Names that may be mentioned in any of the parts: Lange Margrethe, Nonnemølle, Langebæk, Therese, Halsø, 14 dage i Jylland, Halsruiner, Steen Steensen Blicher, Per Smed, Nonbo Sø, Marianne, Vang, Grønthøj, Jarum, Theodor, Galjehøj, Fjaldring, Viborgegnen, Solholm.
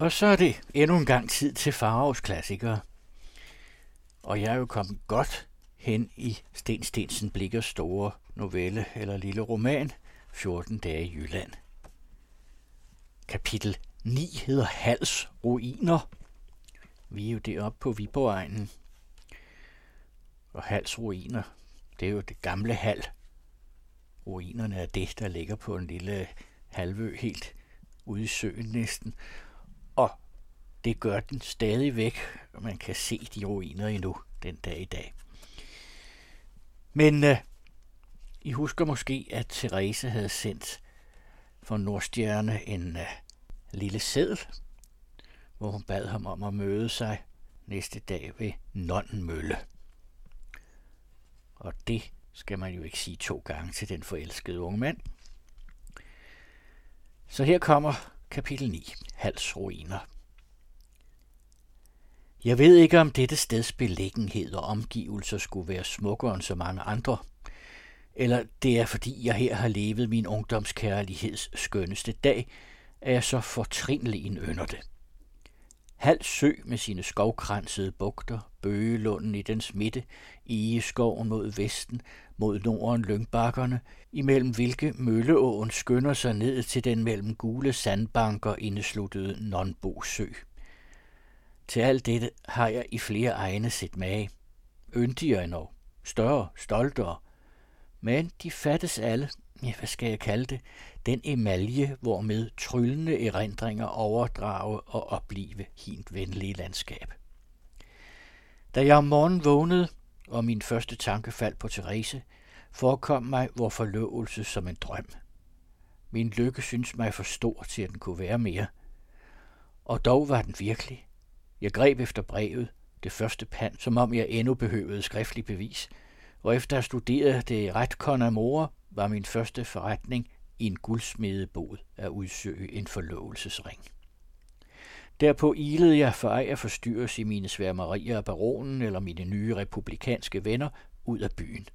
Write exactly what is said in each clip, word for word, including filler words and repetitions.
Og så er det endnu en gang tid til Farahs klassikere. Og jeg er jo kommet godt hen i Steen Steensen Blichers store novelle eller lille roman, fjorten dage i Jylland. Kapitel ni hedder Halsruiner. Vi er jo deroppe på Viborgegnen. Og halsruiner, det er jo det gamle hal. Ruinerne er det, der ligger på en lille halvø helt ude i søen næsten. Og det gør den stadigvæk, og man kan se de ruiner endnu den dag i dag. Men øh, I husker måske, at Therese havde sendt for Nordstjerne en øh, lille seddel, hvor hun bad ham om at møde sig næste dag ved Nonnemølle. Og det skal man jo ikke sige to gange til den forelskede unge mand. Så her kommer kapitel ni, Halsruiner. Jeg ved ikke, om dette steds beliggenhed og omgivelser skulle være smukkere end så mange andre, eller det er, fordi jeg her har levet min ungdomskærligheds skønneste dag, at jeg så fortrinlig en ynder det. Halsø med sine skovkransede bugter, bøgelunden i dens midte, egeskoven mod vesten, mod norden lyngbakkerne, imellem hvilke Mølleåen skynder sig ned til den mellem gule sandbanker indesluttede Nonbo Sø. Til alt dette har jeg i flere egne set mage. Yndigere endnu, større, stoltere. Men de fattes alle, ja, hvad skal jeg kalde det, den emalje, hvormed tryllende erindringer overdrage og oplive hint venlige landskab. Da jeg om morgenen vågnede, og min første tanke faldt på Therese, forekom mig vor forlovelse som en drøm. Min lykke syntes mig for stor til, at den kunne være mere. Og dog var den virkelig. Jeg greb efter brevet, det første pand, som om jeg endnu behøvede skriftlig bevis, og efter at studere det ret con amore, var min første forretning i en guldsmedebod at udsøge en forlovelsesring. Derpå ilede jeg for ej at forstyrres i mine sværmerier af baronen eller mine nye republikanske venner ud af byen,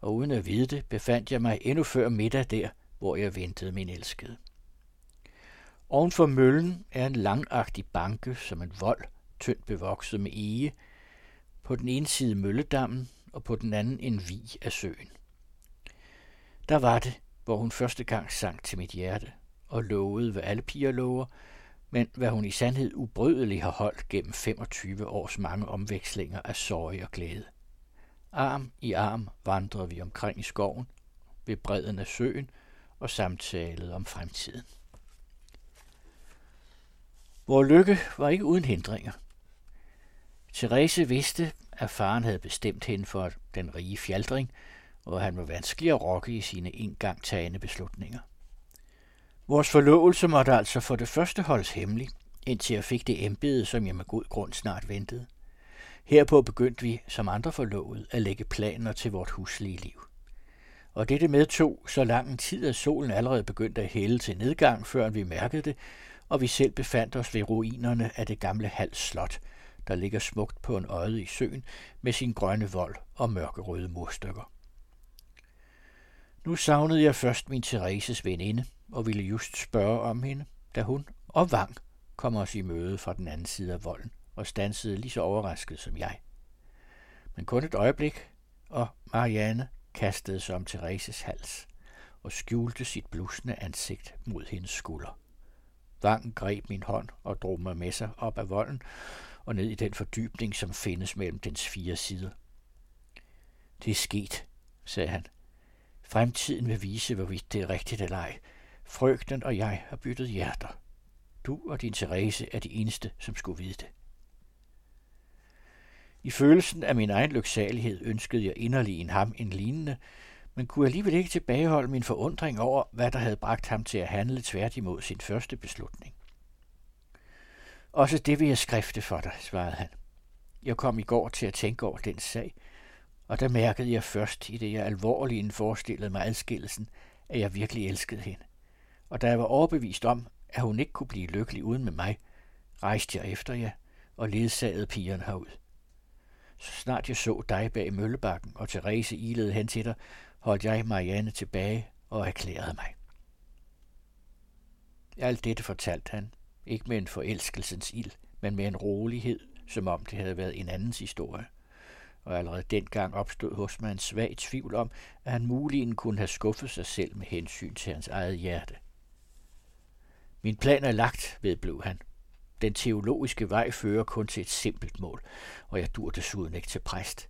og uden at vide det, befandt jeg mig endnu før middag der, hvor jeg ventede min elskede. Oven for møllen er en langagtig banke som en vold, tyndt bevokset med ege, på den ene side mølledammen og på den anden en vig af søen. Der var det, hvor hun første gang sang til mit hjerte og lovede, hvad alle piger lover, men hvad hun i sandhed ubrydelig har holdt gennem femogtyve års mange omvekslinger af sorg og glæde. Arm i arm vandrede vi omkring i skoven, ved bredden af søen og samtalede om fremtiden. Vor lykke var ikke uden hindringer. Therese vidste, at faren havde bestemt hende for den rige fjaldring, og han var vanskelig at rokke i sine engang tagende beslutninger. Vores forlovelse måtte altså for det første holdes hemmelig, indtil jeg fik det embede, som jeg med god grund snart ventede. Herpå begyndte vi, som andre forlovede, at lægge planer til vort huslige liv. Og dette medtog så lang en tid, at solen allerede begyndte at hælde til nedgang, før vi mærkede det, og vi selv befandt os ved ruinerne af det gamle Halsslot, der ligger smukt på en odde i søen med sin grønne vold og mørkerøde murstykker. Nu savnede jeg først min Thereses veninde og ville just spørge om hende, da hun og Vang kom os i møde fra den anden side af volden og stansede lige så overrasket som jeg. Men kun et øjeblik, og Marianne kastede sig om Thereses hals og skjulte sit blusende ansigt mod hendes skulder. Vang greb min hånd og drog mig med sig op af volden og ned i den fordybning, som findes mellem dens fire sider. Det er sket, sagde han. Fremtiden vil vise, hvorvidt det er rigtigt eller ej. Frøkten og jeg har byttet hjerter. Du og din Therese er de eneste, som skulle vide det. I følelsen af min egen lyksalighed ønskede jeg inderlig en ham en lignende, men kunne alligevel ikke tilbageholde min forundring over, hvad der havde bragt ham til at handle tværtimod sin første beslutning. Også det vil jeg skrifte for dig, svarede han. Jeg kom i går til at tænke over den sag, og der mærkede jeg først, i det jeg alvorligt forestillede mig adskillelsen, at jeg virkelig elskede hende. Og da jeg var overbevist om, at hun ikke kunne blive lykkelig uden med mig, rejste jeg efter jer og ledsagede pigerne herud. Så snart jeg så dig bag møllebakken, og Therese ilede hen til dig, holdt jeg Marianne tilbage og erklærede mig. Alt dette fortalte han, ikke med en forelskelsens ild, men med en rolighed, som om det havde været en andens historie. Og allerede dengang opstod hos mig en svag tvivl om, at han muligen kunne have skuffet sig selv med hensyn til hans eget hjerte. Min plan er lagt, vedblev han. Den teologiske vej fører kun til et simpelt mål, og jeg dur desuden ikke til præst.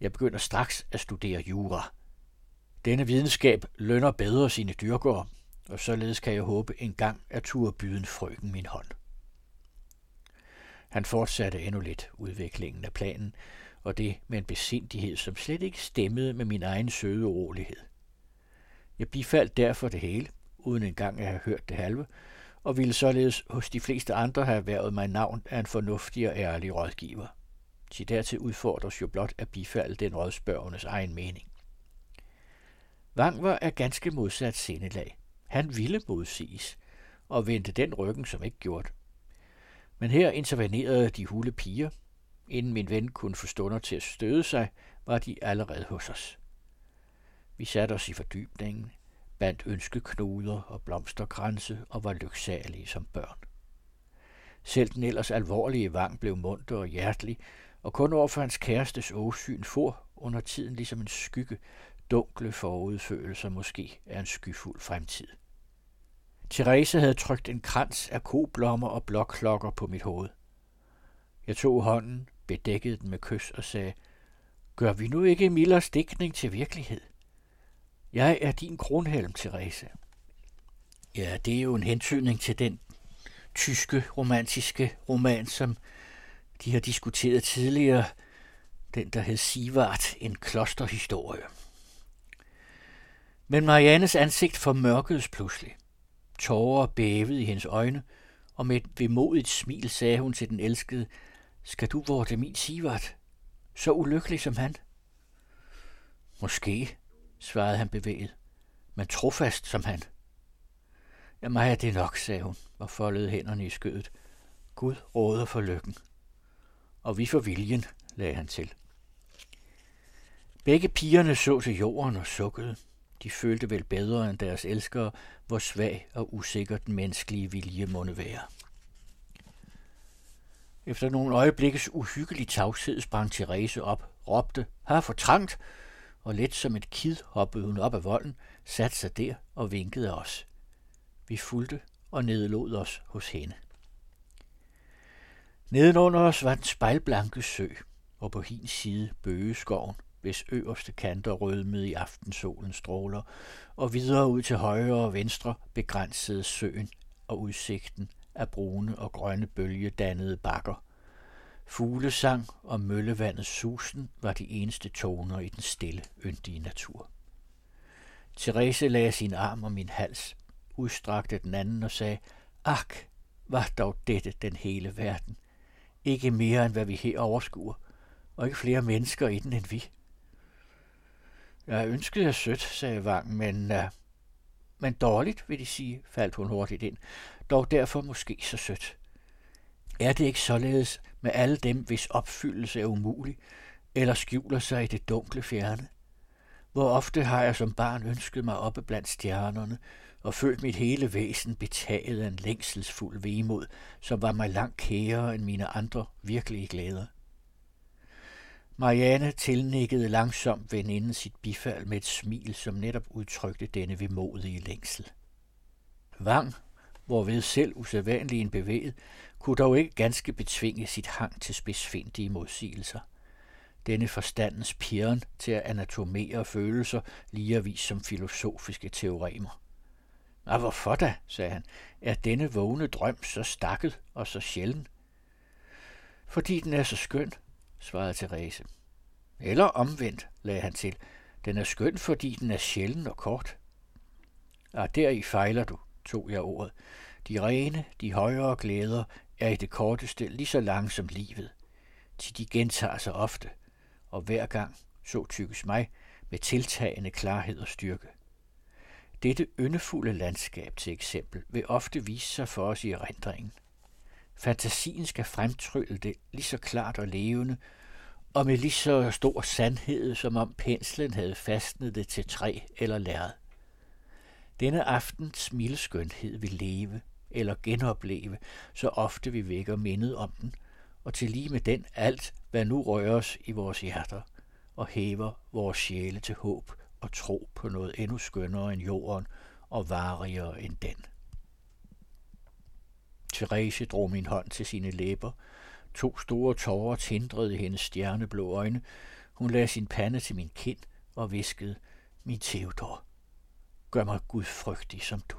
Jeg begynder straks at studere jura. Denne videnskab lønner bedre sine dyrkere, og således kan jeg håbe engang at turde byde frøken min hånd. Han fortsatte endnu lidt udviklingen af planen, og det med en besindighed, som slet ikke stemmede med min egen søde urolighed. Jeg bifaldt derfor det hele, uden engang at have hørt det halve, og ville således hos de fleste andre have erhvervet mig navn af en fornuftig og ærlig rådgiver. Så dertil udfordres jo blot at bifalde den rådspørgendes egen mening. Vang var af ganske modsat sindelag. Han ville modsiges, og vendte den ryggen, som ikke gjorde. Men her intervenerede de hule piger. Inden min ven kunne få stunder til at støde sig, var de allerede hos os. Vi satte os i fordybningen, bandt ønskeknuder og blomsterkranse og var lyksalige som børn. Selv den ellers alvorlige Vang blev munter og hjertelig, og kun over for hans kærestes åsyn for, under tiden ligesom en skygge, dunkle forudfølelser måske af en skyfuld fremtid. Therese havde trykt en krans af koblommer og blokklokker på mit hoved. Jeg tog hånden, bedækkede den med kys og sagde, gør vi nu ikke Millers digtning til virkelighed? Jeg er din kronhelm, Therese. Ja, det er jo en hentydning til den tyske romantiske roman, som de har diskuteret tidligere, den der hed Sivart, en klosterhistorie. Men Mariannes ansigt formørkedes pludselig. Tårer bævede i hendes øjne, og med et vemodigt smil sagde hun til den elskede, skal du vorte min Sivart, så ulykkelig som han? Måske, svarede han bevæget, men trofast som han. Ja, mig er det nok, sagde hun, og foldede hænderne i skødet. Gud råder for lykken. Og vi for viljen, lagde han til. Begge pigerne så til jorden og sukkede. De følte vel bedre end deres elskere, hvor svag og usikker den menneskelige vilje måtte være. Efter nogle øjeblikkes uhyggelig tavshed sprang Therese op, råbte, her for trangt, og let som et kid hoppede hun op ad volden, satte sig der og vinkede os. Vi fulgte og nedlod os hos hende. Nedenunder os var den spejlblanke sø, og på hendes side bøgeskoven, hvis øverste kanter rødmede i aftensolens stråler, og videre ud til højre og venstre begrænsede søen og udsigten af brune og grønne bølgedannede bakker. Fuglesang og møllevandets susen var de eneste toner i den stille, yndige natur. Therese lagde sin arm om min hals, udstrakte den anden og sagde, ak, var dog dette den hele verden. Ikke mere end hvad vi her overskuer, og ikke flere mennesker i den end vi. Jeg ønskede jer sødt, sagde Vang, men, uh, men dårligt, vil de sige, faldt hun hurtigt ind, dog derfor måske så sødt. Er det ikke således med alle dem, hvis opfyldelse er umulig, eller skjuler sig i det dunkle fjerne? Hvor ofte har jeg som barn ønsket mig oppe blandt stjernerne, og følt mit hele væsen betaget af en længselsfuld vemod, som var mig langt kærere end mine andre virkelige glæder. Marianne tilnikkede langsomt veninden sit bifald med et smil, som netop udtrykte denne vemodige længsel. Vang, hvorved selv usædvanligen bevæget, kunne dog ikke ganske betvinge sit hang til spidsfindige modsigelser. Denne forstandens pirren til at anatomere følelser ligevis som filosofiske teoremer. Og hvorfor da, sagde han, er denne vågne drøm så stakket og så sjælden? Fordi den er så skøn, svarede Therese. Eller omvendt, lagde han til. Den er skøn, fordi den er sjælden og kort. Og deri fejler du, tog jeg ordet. De rene, de højere glæder er i det korteste lige så langt som livet. Til de gentager sig ofte, og hver gang så tykkes mig med tiltagende klarhed og styrke. Dette yndefulde landskab til eksempel vil ofte vise sig for os i erindringen. Fantasien skal fremtrylle det lige så klart og levende, og med lige så stor sandhed, som om penslen havde fastnet det til træ eller lærred. Denne aftens milde skønhed vil leve, eller genopleve, så ofte vi vækker mindet om den, og til lige med den alt, hvad nu røres i vores hjerter, og hæver vores sjæle til håb og tro på noget endnu skønnere end jorden og varigere end den. Therese drog min hånd til sine læber. To store tårer tindrede hendes stjerneblå øjne. Hun lagde sin pande til min kind og viskede, min Theodor, gør mig gudfrygtig som du.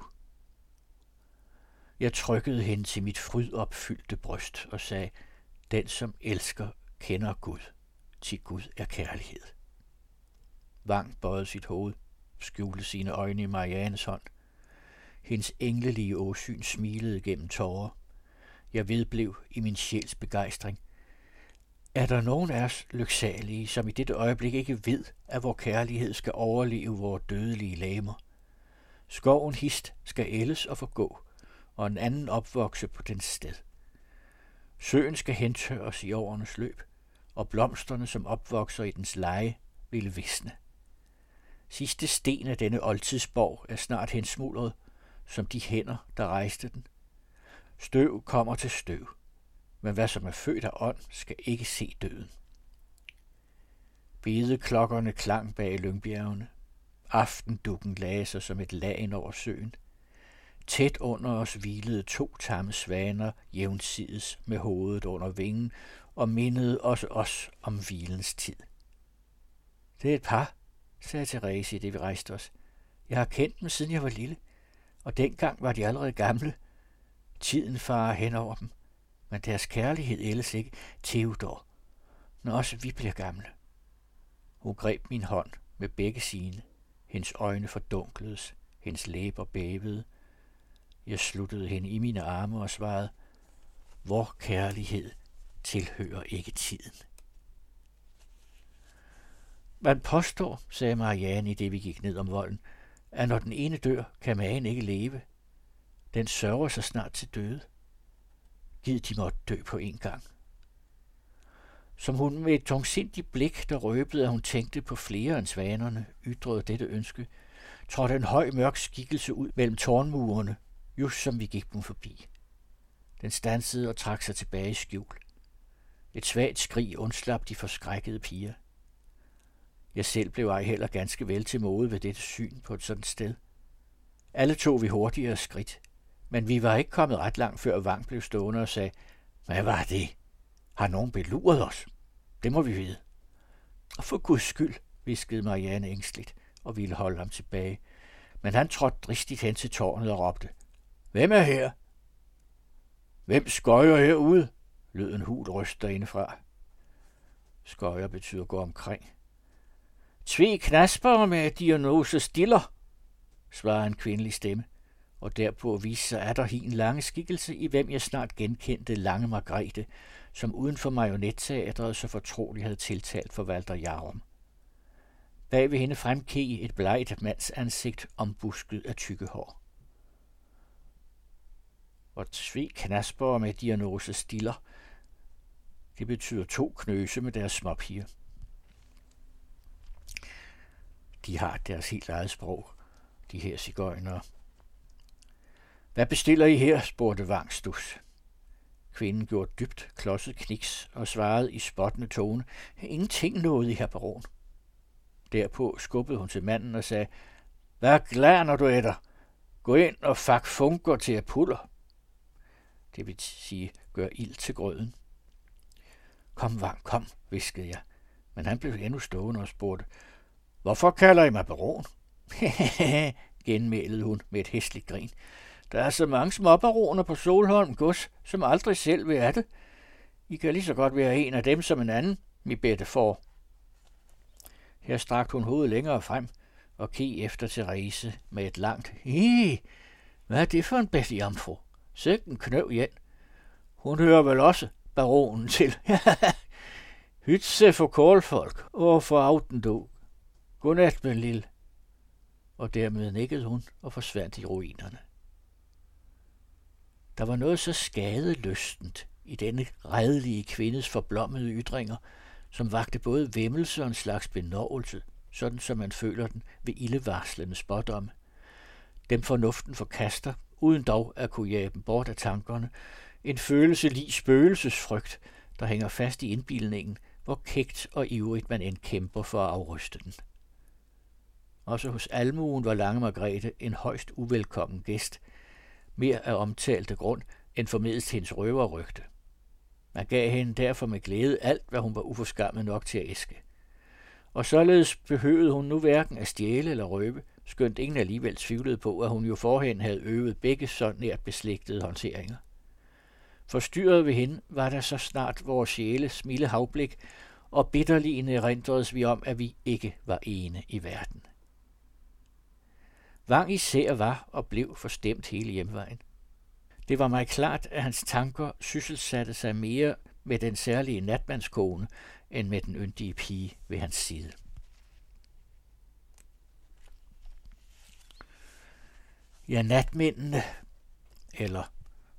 Jeg trykkede hende til mit frydopfyldte bryst og sagde, den som elsker kender Gud, til Gud er kærlighed. Vang bøjede sit hoved, skjulte sine øjne i Mariannes hånd. Hendes englelige åsyn smilede gennem tårer. Jeg vedblev i min sjæls begejstring. Er der nogen af os lyksalige, som i dette øjeblik ikke ved, at vor kærlighed skal overleve vores dødelige legemer? Skoven hist skal ældes og forgå, og en anden opvokse på dens sted. Søen skal hentørres i årenes løb, og blomsterne, som opvokser i dens leje, vil visne. Sidste sten af denne oldtidsborg er snart hensmuldret, som de hænder, der rejste den. Støv kommer til støv, men hvad som er født af ånd, skal ikke se døden. Bedeklokkerne klang bag lyngbjergene. Aftendukken lagde sig som et lagen over søen. Tæt under os hvilede to tamme svaner jævnsides med hovedet under vingen og mindede også os om hvilens tid. Det er et par, sagde Therese, det vi rejste os. Jeg har kendt dem, siden jeg var lille, og dengang var de allerede gamle. Tiden farer hen over dem, men deres kærlighed ældes ikke, Theodor, når også vi bliver gamle. Hun greb min hånd med begge sine. Hendes øjne fordunkledes, hendes læber bævede. Jeg sluttede hende i mine arme og svarede, vor kærlighed tilhører ikke tiden. Man påstår, sagde Marianne, i det vi gik ned om volden, at når den ene dør, kan magen ikke leve. Den sørger sig snart til døde. Gid de måtte dø på en gang. Som hun med et tungsindigt blik, der røbede, at hun tænkte på flere end svanerne, ytrede dette ønske, trådte en høj mørk skikkelse ud mellem tårnmurene, just som vi gik dem forbi. Den stansede og trak sig tilbage i skjul. Et svagt skrig undslap de forskrækkede piger. Jeg selv blev ej heller ganske vel til mode ved dette syn på et sådan sted. Alle tog vi hurtigere skridt, men vi var ikke kommet ret langt, før Vang blev stående og sagde, hvad var det? Har nogen beluret os? Det må vi vide. Og for guds skyld, viskede Marianne ængstligt og ville holde ham tilbage, men han trådte dristigt hen til tårnet og råbte, hvem er her? Hvem skøjer herude? Lød en hul ryst derindefra. Skøjer betyder gå omkring. Tve knasper med diagnose stiller, svarede en kvindelig stemme, og derpå viste sig atter hin lange skikkelse, i hvem jeg snart genkendte Lange Margrethe, som uden for marionetteatret så fortroligt havde tiltalt forvalter Jarum. Bag ved hende fremkeg et bleget mandsansigt ombusket af tykke hår. Og tve knasper med diagnose stiller. Det betyder to knøse med deres småpiger. De har deres helt eget sprog, de her sigøjnere. Hvad bestiller I her? Spurgte Vangstus. Kvinden gjorde dybt klodset kniks og svarede i spottende tone, ingenting nåede i herr baron. Derpå skubbede hun til manden og sagde, hvad glærner du ætter? Gå ind og fak funker til at puller. Det vil sige, gør ild til grøden. Kom, Vang, kom, viskede jeg, men han blev endnu stående og spurgte, hvorfor kalder I mig baron? Hehehe, genmælede hun med et hæsligt grin. Der er så mange småbaroner på Solholm gods, som aldrig selv vil af det. I kan lige så godt være en af dem som en anden, mi bedte for. Her strakte hun hovedet længere frem og kiggede efter Therese med et langt hi. Hvad er det for en bedste jomfru? Sæt en knøv igen. Hun hører vel også baronen til. Hytse for kålfolk og for aftendog. Godnat, min lille. Og dermed nikkede hun og forsvandt i ruinerne. Der var noget så skadelystent i denne redelige kvindes forblommede ytringer, som vagte både væmmelse og en slags benovelse, sådan som man føler den ved ildevarslende spådomme. Dem fornuften forkaster, uden dog at kunne jage dem bort af tankerne, en følelse lig spøgelsesfrygt, der hænger fast i indbildningen, hvor kægt og ivrigt man end kæmper for at afryste den. Også hos almuen var Lange Margrethe en højst uvelkommen gæst, mere af omtalte grund end formidlet hendes røverrygte. Man gav hende derfor med glæde alt, hvad hun var uforskammet nok til at æske. Og således behøvede hun nu hverken at stjæle eller røbe, skønt ingen alligevel tvivlede på, at hun jo forhen havde øvet begge så nært beslægtede håndteringer. Forstyrret ved hende var der så snart vores sjæle smilde havblik, og bitterligende erindredes vi om, at vi ikke var ene i verden. Vang især var og blev forstemt hele hjemvejen. Det var mig klart, at hans tanker sysselsatte sig mere med den særlige natmandskone, end med den yndige pige ved hans side. Ja, natmændene, eller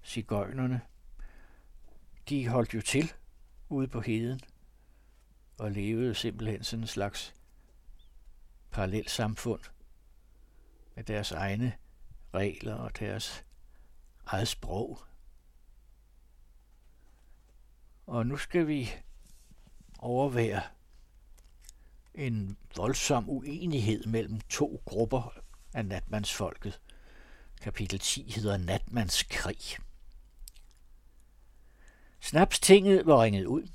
sigøjnerne, de holdt jo til ude på heden og levede simpelthen sådan en slags parallelt samfund med deres egne regler og deres eget sprog. Og nu skal vi overvære en voldsom uenighed mellem to grupper af natmandsfolket. Kapitel ti hedder Natmandskrig. Snapstinget var ringet ud.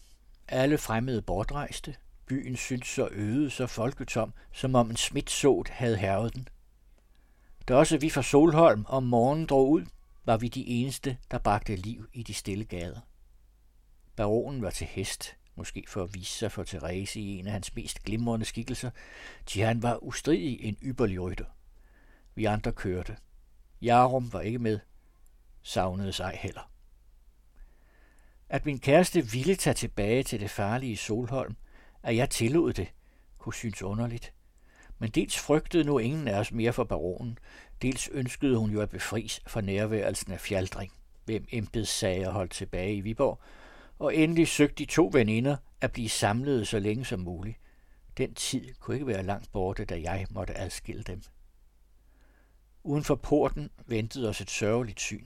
Alle fremmede bortrejste. Byen syntes så øde, så folketom, som om en smitsot havde hærget den. Da også vi fra Solholm om morgenen drog ud, var vi de eneste, der bragte liv i de stille gader. Baronen var til hest, måske for at vise sig for Therese i en af hans mest glimrende skikkelser, til han var ustridig en ypperlig rytter. Vi andre kørte. Jarum var ikke med, savnede sig heller. At min kæreste ville tage tilbage til det farlige Solholm, at jeg tillod det, kunne synes underligt. Men dels frygtede nu ingen af os mere for baronen, dels ønskede hun jo at befries for nærværelsen af fjaldring, hvem embedssager holdt tilbage i Viborg, og endelig søgte de to veninder at blive samlet så længe som muligt. Den tid kunne ikke være langt borte, da jeg måtte adskille dem. Uden for porten ventede os et sørgeligt syn.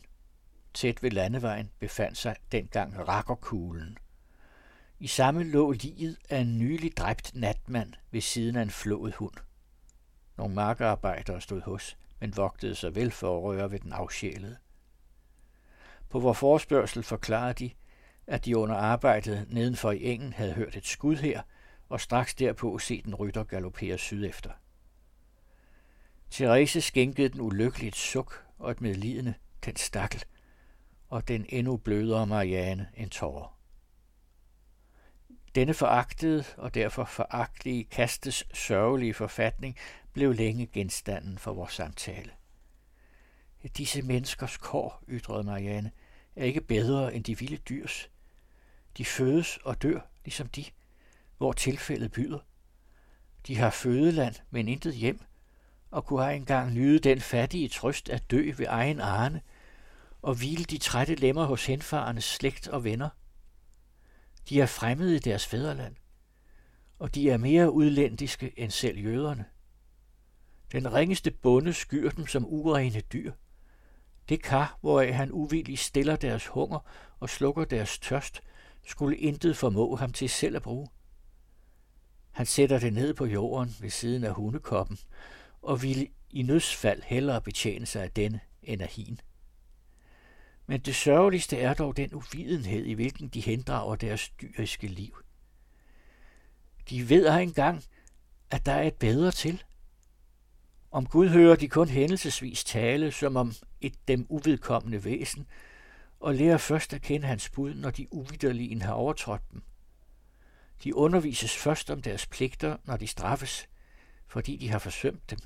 Tæt ved landevejen befandt sig dengang rakkerkuglen. I samme lå liget af en nylig dræbt natmand ved siden af en flået hund. Nogle markerarbejdere stod hos, men vogtede sig vel for at røre ved den afsjælede. På vor forespørgsel forklarede de, at de under arbejdet nedenfor i engen havde hørt et skud her, og straks derpå set en rytter galopere sydefter. Therese skænkede den ulykkeligt suk og et medlidende den stakkel, og den endnu blødere Marianne en tårer. Denne foragtede og derfor foragtelige kastes sørgelige forfatning blev længe genstanden for vores samtale. Disse menneskers kår, ytrede Marianne, er ikke bedre end de vilde dyrs. De fødes og dør, ligesom de, hvor tilfældet byder. De har fødeland, men intet hjem, og kunne have engang nyde den fattige trøst at dø ved egen arne, og hvile de trætte lemmer hos henfarendes slægt og venner. De er fremmede i deres fædreland, og de er mere udlændiske end selv jøderne. Den ringeste bonde skyr dem som urene dyr. Det kar, hvoraf han uvilligt stiller deres hunger og slukker deres tørst, skulle intet formå ham til selv at bruge. Han sætter det ned på jorden ved siden af hundekoppen, og ville i nødsfald hellere betjene sig af denne end af hin. Men det sørgeligste er dog den uvidenhed, i hvilken de hendrager deres dyriske liv. De ved ej engang, at der er et bedre til. Om Gud hører de kun hændelsesvis tale, som om et dem uvedkommende væsen, og lærer først at kende hans bud, når de uvidderlige har overtrådt dem. De undervises først om deres pligter, når de straffes, fordi de har forsømt dem.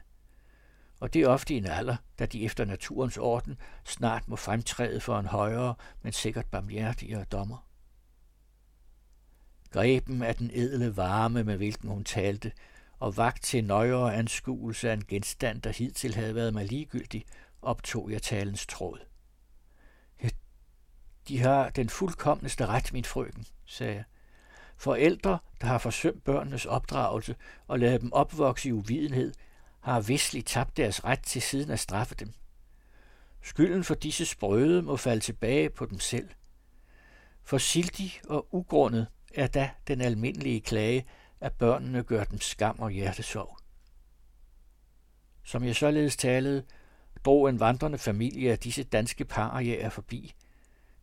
Og det er ofte i en alder, da de efter naturens orden snart må fremtræde for en højere, men sikkert barmhjertigere dommer. Greben af den edle varme, med hvilken hun talte, og vagt til nøjere anskuelse af en genstand, der hidtil havde været mig ligegyldig, optog jeg talens tråd. De har den fuldkommeneste ret, min frøken, sagde jeg. Forældre, der har forsømt børnenes opdragelse og ladet dem opvokse i uvidenhed, har visligt tabt deres ret til siden at straffe dem. Skylden for disse sprøde må falde tilbage på dem selv. For sildig og ugrundet er da den almindelige klage, at børnene gør dem skam og hjertesorg. Som jeg således talede, drog en vandrende familie af disse danske pariaer forbi.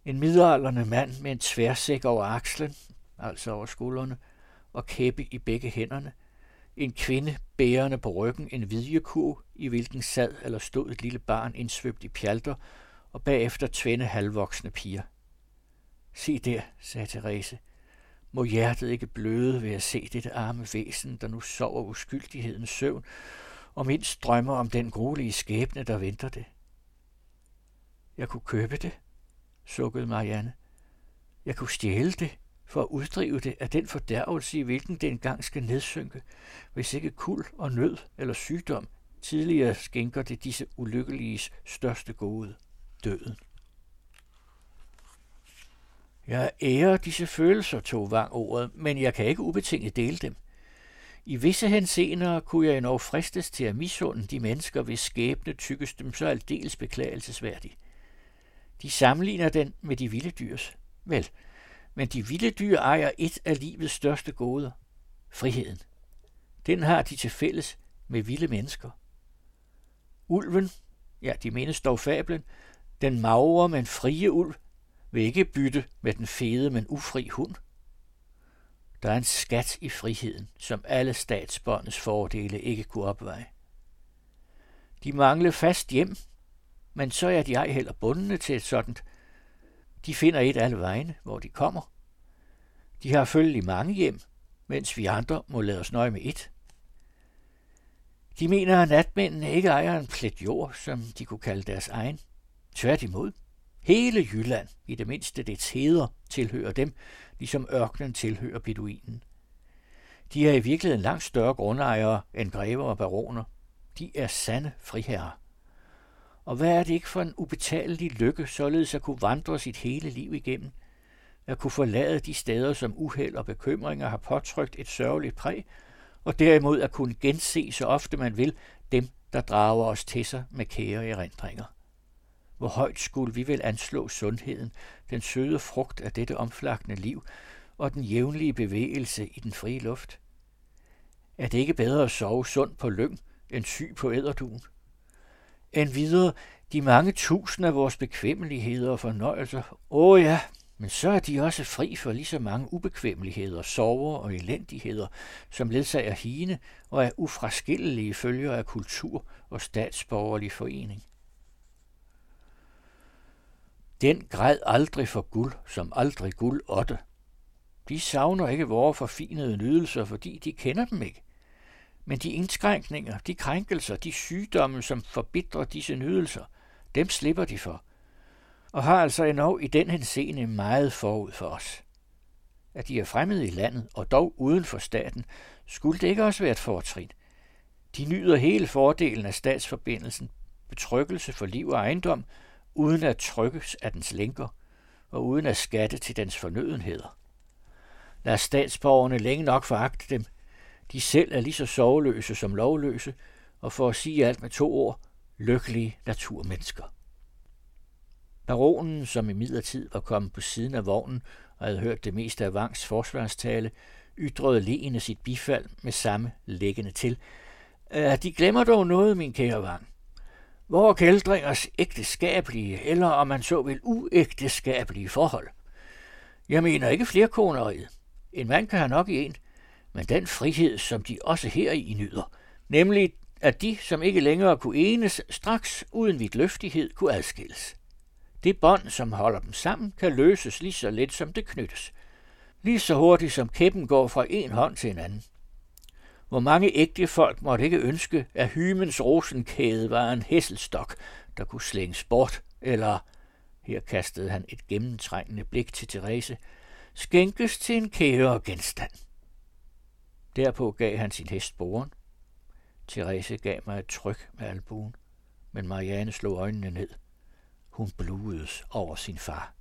En midaldrende mand med en tværsæk over akslen, altså over skuldrene, og kæppe i begge hænderne. En kvinde bærende på ryggen en hvidjekurv, i hvilken sad eller stod et lille barn indsvøbt i pjalter, og bagefter tvænde halvvoksne piger. Se der, sagde Therese. Må hjertet ikke bløde ved at se dette arme væsen, der nu sover uskyldighedens søvn, og mindst drømmer om den gruelige skæbne, der venter det. Jeg kunne købe det, sukkede Marianne. Jeg kunne stjæle det, for at uddrive det af den fordærvelse, i hvilken det engang skal nedsynke, hvis ikke kul og nød eller sygdom tidligere skænker det disse ulykkeliges største gode, døden. Jeg ærer disse følelser, tog Vang ordet, men jeg kan ikke ubetinget dele dem. I visse henseender kunne jeg endnu fristes til at misunde de mennesker, hvis skæbne tykkes dem så aldeles beklagelsesværdigt. De sammenligner den med de vilde dyrs. Vel, men de vilde dyr ejer et af livets største goder, friheden. Den har de til fælles med vilde mennesker. Ulven, ja, de menes dog fablen, den magre, men frie ulv, vil ikke bytte med den fede, men ufri hund. Der er en skat i friheden, som alle statsbåndets fordele ikke kunne opveje. De mangler fast hjem, men så er de ej heller bundne til et sådant. De finder et alle vegne, hvor de kommer. De har følgelig mange hjem, mens vi andre må lade os nøje med et. De mener, at natmændene ikke ejer en plet jord, som de kunne kalde deres egen. Tværtimod. Hele Jylland, i det mindste dets heder, tilhører dem, ligesom ørkenen tilhører beduinen. De er i virkeligheden langt større grundejere end grever og baroner. De er sande friherrer. Og hvad er det ikke for en ubetalelig lykke, således at kunne vandre sit hele liv igennem? At kunne forlade de steder, som uheld og bekymringer har påtrykt et sørgeligt præg, og derimod at kunne gense så ofte man vil dem, der drager os til sig med kære erindringer. Hvor højt skulle vi vel anslå sundheden, den søde frugt af dette omflakkende liv og den jævnlige bevægelse i den frie luft? Er det ikke bedre at sove sund på lyng end syg på æderduen? End videre de mange tusind af vores bekvemmeligheder og fornøjelser. Åh ja, men så er de også fri for lige så mange ubekvemmeligheder, sorger og elendigheder, som ledsager hine og er ufraskillelige følger af kultur og statsborgerlig forening. Den græd aldrig for guld, som aldrig guld otte. De savner ikke vore forfinede nydelser, fordi de kender dem ikke. Men de indskrænkninger, de krænkelser, de sygdomme, som forbitrer disse nydelser, dem slipper de for, og har altså endnu i den henseende meget forud for os. At de er fremmede i landet, og dog uden for staten, skulle det ikke også være et fortrin. De nyder hele fordelen af statsforbindelsen, betryggelse for liv og ejendom, uden at trykkes af dens lænker, og uden at skatte til dens fornødenheder. Lad statsborgerne længe nok foragte dem. De selv er lige så sorgløse som lovløse, og for at sige alt med to ord, lykkelige naturmennesker. Baronen, som imidlertid var kommet på siden af vognen og havde hørt det meste af Vangs forsvarstale, ytrede leende sit bifald med samme læggende til. De glemmer dog noget, min kære Vang. Vore kældringers ægteskabelige, eller om man så vil uægteskabelige forhold. Jeg mener ikke flere koneriet. En mand kan have nok i en, men den frihed, som de også heri nyder, nemlig at de, som ikke længere kunne enes, straks uden vidtløftighed kunne adskilles. Det bånd, som holder dem sammen, kan løses lige så let, som det knyttes. Lige så hurtigt, som kæppen går fra en hånd til en anden. Hvor mange ægte folk måtte ikke ønske, at hymens rosenkæde var en hæsselstok, der kunne slænges bort, eller, her kastede han et gennemtrængende blik til Therese, skænkes til en kære genstand. Derpå gav han sin hest boren. Therese gav mig et tryk med albuen, men Marianne slog øjnene ned. Hun bluedes over sin far.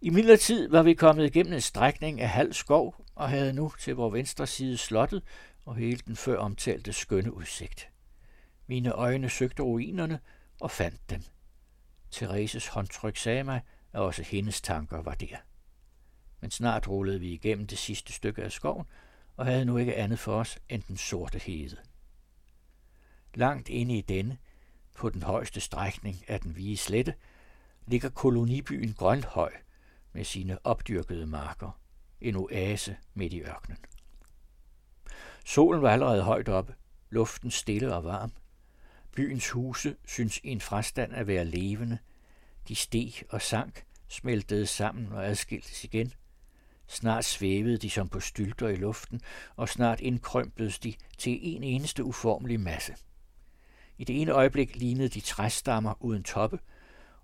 I midlertid var vi kommet igennem en strækning af halv skov og havde nu til vores venstre side slottet og hele den før omtalte skønne udsigt. Mine øjne søgte ruinerne, og fandt dem. Thereses håndtryk sagde mig, at også hendes tanker var der. Men snart rullede vi igennem det sidste stykke af skoven, og havde nu ikke andet for os end den sorte hede. Langt inde i denne, på den højeste strækning af den vige slette, ligger kolonibyen Grønthøj med sine opdyrkede marker, en oase midt i ørkenen. Solen var allerede højt oppe, luften stille og varm. Byens huse synes i en frastand at være levende. De steg og sank, smeltede sammen og adskiltes igen. Snart svævede de som på stylter i luften, og snart indkrømpledes de til en eneste uformelig masse. I det ene øjeblik lignede de træstammer uden toppe,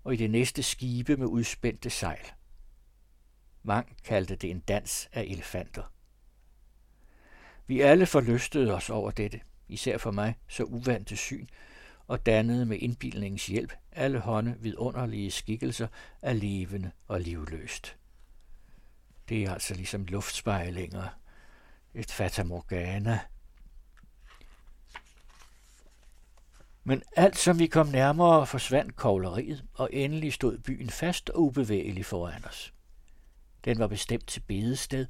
og i det næste skibe med udspændte sejl. Vang kaldte det en dans af elefanter. Vi alle forlystede os over dette, især for mig, så uvant til syn, og dannede med indbildningens hjælp alle hånde vidunderlige skikkelser af levende og livløst. Det er altså ligesom luftspejlinger, et fatamorgana. Men alt som vi kom nærmere forsvandt kogleriet, og endelig stod byen fast og ubevægelig foran os. Den var bestemt til bedested,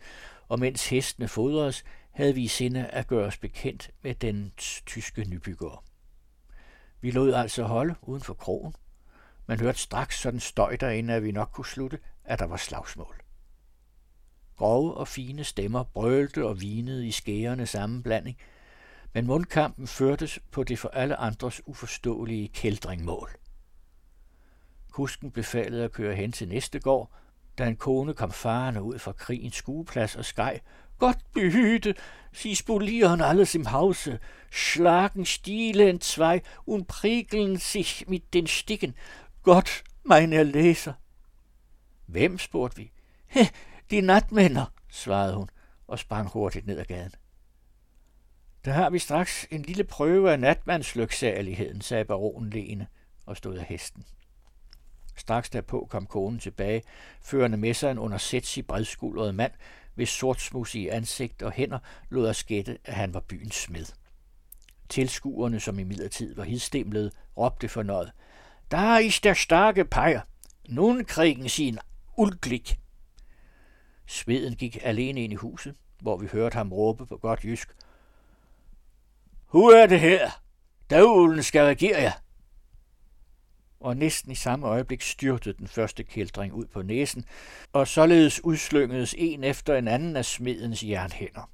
og mens hestene fodredes, havde vi i sinde at gøre os bekendt med den tyske nybyggere. Vi lod altså holde uden for krogen. Man hørte straks sådan støj derinde, at vi nok kunne slutte, at der var slagsmål. Grove og fine stemmer brølte og vinede i skærende sammenblanding, men mundkampen førtes på det for alle andres uforståelige kældringmål. Kusken befalede at køre hen til næste gård, da en kone kom farende ud fra krigens skueplads og skreg: "Gott behüte, sie spolieren alles im Hause, schlagen Stiele entzwei und priegeln sich mit den Sticken. Gott, mein Erlöser." "Hvem?" spurgte vi. "He, de natmænder," svarede hun og sprang hurtigt ned ad gaden. "Der har vi straks en lille prøve af natmandslyksaligheden," sagde baronen leende og stod af hesten. Straks derpå kom konen tilbage, førende med sig en undersætsig bredskuldret mand, hvis sortsmudsige ansigt og hænder lod os gætte, at han var byens smed. Tilskuerne, som imidlertid var hidstemlede, råbte fornøjet: "Der ist der starke pejer! Nun kriegen sie en ulklik!" Smeden gik alene ind i huset, hvor vi hørte ham råbe på godt jysk: "Hu er det her? Dævlen skal regere jer!" Og næsten i samme øjeblik styrtede den første kældring ud på næsen, og således udslyngedes en efter en anden af smedens jernhænder.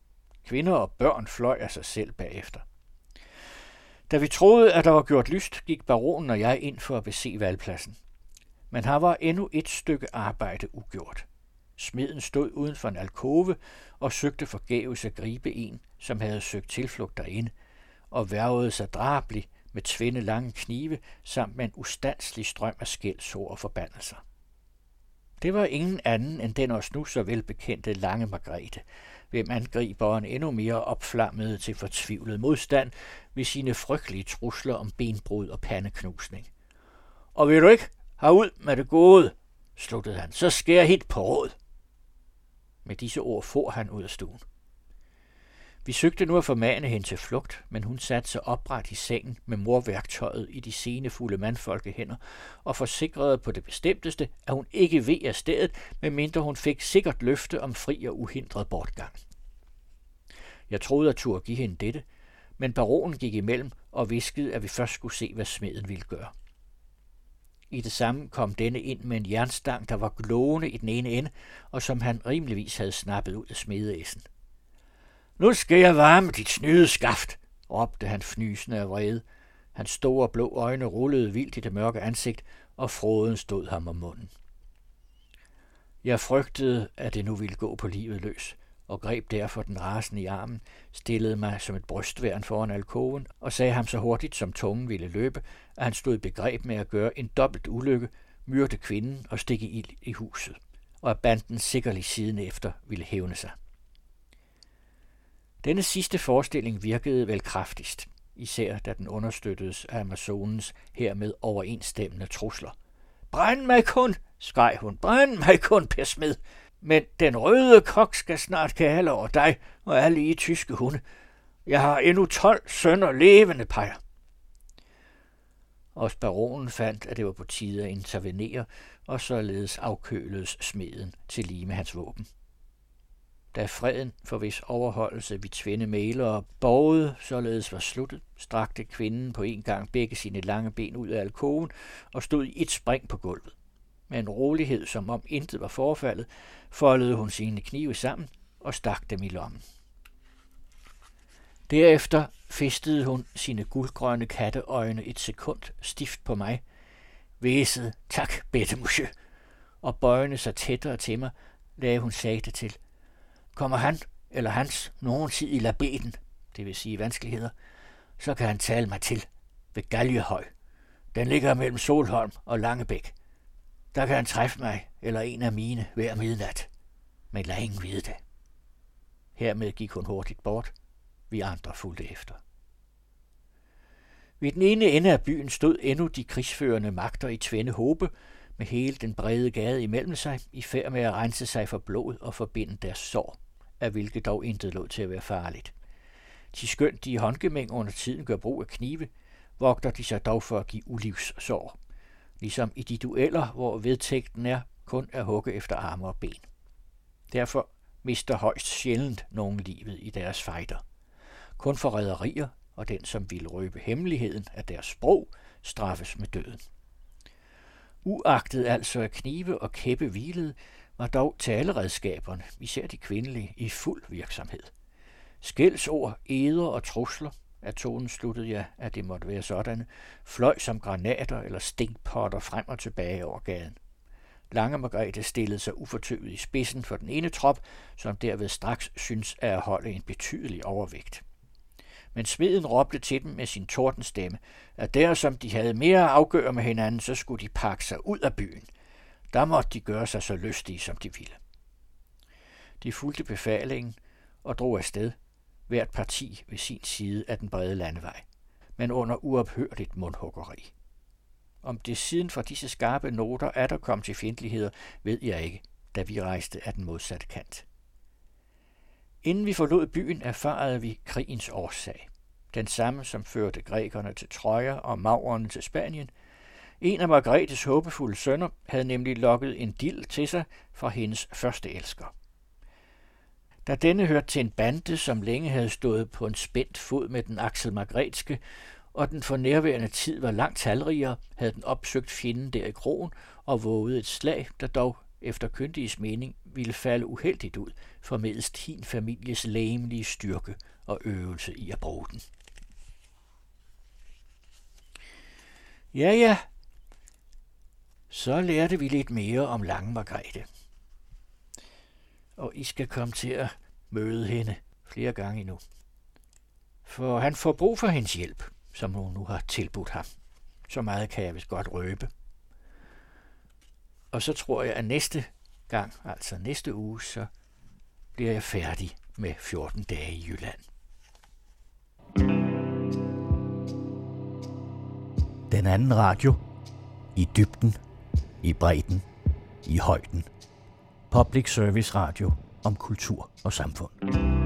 Kvinder og børn fløj af sig selv bagefter. Da vi troede, at der var gjort lyst, gik baronen og jeg ind for at bese valgpladsen. Men her var endnu et stykke arbejde ugjort. Smeden stod uden for en alkove og søgte forgæves at gribe en, som havde søgt tilflugt derinde, og værvede sig drabelig med tvinde lange knive samt med en ustanselig strøm af skældsord og forbandelser. Det var ingen anden end den os nu så velbekendte Lange Margrethe, hvem angriberen endnu mere opflammede til fortvivlet modstand ved sine frygtelige trusler om benbrud og pandeknusning. "Og vil du ikke herud med det gode?" sluttede han. "Så skal jeg helt på råd." Med disse ord for han ud af stuen. Vi søgte nu at formane hende til flugt, men hun satte sig opret i sengen med morværktøjet i de senefulde mandfolkehænder og forsikrede på det bestemteste, at hun ikke ved af stedet, medmindre hun fik sikkert løfte om fri og uhindret bortgang. Jeg troede at turde give hende dette, men baronen gik imellem og viskede, at vi først skulle se, hvad smeden ville gøre. I det samme kom denne ind med en jernstang, der var glående i den ene ende, og som han rimeligvis havde snappet ud af smedeæsen. "Nu skal jeg varme dit snyde skaft," råbte han fnysende af vrede. Hans store blå øjne rullede vildt i det mørke ansigt, og fråden stod ham om munden. Jeg frygtede, at det nu ville gå på livet løs, og greb derfor den rasende i armen, stillede mig som et brystværn foran alkoven, og sagde ham så hurtigt, som tungen ville løbe, at han stod i begreb med at gøre en dobbelt ulykke, myrde kvinden og stikke ild i huset, og at banden sikkerlig siden efter ville hævne sig. Denne sidste forestilling virkede vel kraftigst, især da den understøttedes af Amazonens hermed overensstemmende trusler. "Brænd mig kun!" skreg hun. "Brænd mig kun, Per Smed! Men den røde kok skal snart kalde over dig og alle I tyske hunde. Jeg har endnu tolv sønner levende, pejer." og baronen fandt, at det var på tide at intervenere, og således afkøledes smeden til lige med hans våben. Da freden, for hvis overholdelse vi tvinde mælere borgede, således var sluttet, strakte kvinden på en gang begge sine lange ben ud af alkoven og stod i et spring på gulvet. Med en rolighed, som om intet var forfaldet, foldede hun sine knive sammen og stak dem i lommen. Derefter festede hun sine guldgrønne katteøjne et sekund stift på mig, væsede, tak, bette monsieur, og bøjende sig tættere til mig, lagde hun sagte til, kommer han eller hans nogen tid i labeten, det vil sige vanskeligheder, så kan han tale mig til ved Galjehøj. Den ligger mellem Solholm og Langebæk. Der kan han træffe mig eller en af mine hver midnat, men lad ingen vide det. Hermed gik hun hurtigt bort. Vi andre fulgte efter. Ved den ene ende af byen stod endnu de krigsførende magter i tvende håbe, med hele den brede gade imellem sig, i færd med at rense sig for blod og forbinde deres sår, af hvilket dog intet lå til at være farligt. De skønt de i håndgemæng under tiden gør brug af knive, vogter de sig dog for at give ulivssår, ligesom i de dueller, hvor vedtægten er kun at hugge efter arme og ben. Derfor mister højst sjældent nogen livet i deres fejder. Kun forræderier og den, som ville røbe hemmeligheden af deres sprog, straffes med døden. Uagtet altså at knive og kæppe hvilede, var dog taleredskaberne, især de kvindelige, i fuld virksomhed. Skældsord, eder og trusler, af tonen sluttede jeg, at det måtte være sådan, fløj som granater eller stinkpotter frem og tilbage over gaden. Lange Margrethe stillede sig ufortøvet i spidsen for den ene trop, som derved straks synes at holde en betydelig overvægt. Men smeden råbte til dem med sin tordenstemme, at der som de havde mere at afgøre med hinanden, så skulle de pakke sig ud af byen. Der måtte de gøre sig så lystige, som de ville. De fulgte befalingen og drog afsted, hvert parti ved sin side af den brede landevej, men under uophørligt mundhuggeri. Om det siden fra disse skarpe noter atter kom til fjendtligheder, ved jeg ikke, da vi rejste af den modsatte kant. Inden vi forlod byen, erfarede vi krigens årsag. Den samme, som førte grækerne til Troja og maurerne til Spanien. En af Margrethes håbefulde sønner havde nemlig lokket en dild til sig fra hendes første elsker. Da denne hørte til en bande, som længe havde stået på en spændt fod med den Axel Margretske, og den for nærværende tid var langt talrigere, havde den opsøgt fjenden der i krogen og våget et slag, der dog, efter kyndiges mening, ville falde uheldigt ud, formedest hin families lægemlige styrke og øvelse i at bruge den. Ja, ja, så lærte vi lidt mere om Lange Margrethe. Og I skal komme til at møde hende flere gange endnu. For han får brug for hendes hjælp, som hun nu har tilbudt ham. Så meget kan jeg vist godt røbe. Og så tror jeg, at næste gang, altså næste uge, så bliver jeg færdig med fjorten dage i Jylland. Den anden radio. I dybden, i bredden, i højden. Public Service Radio om kultur og samfund.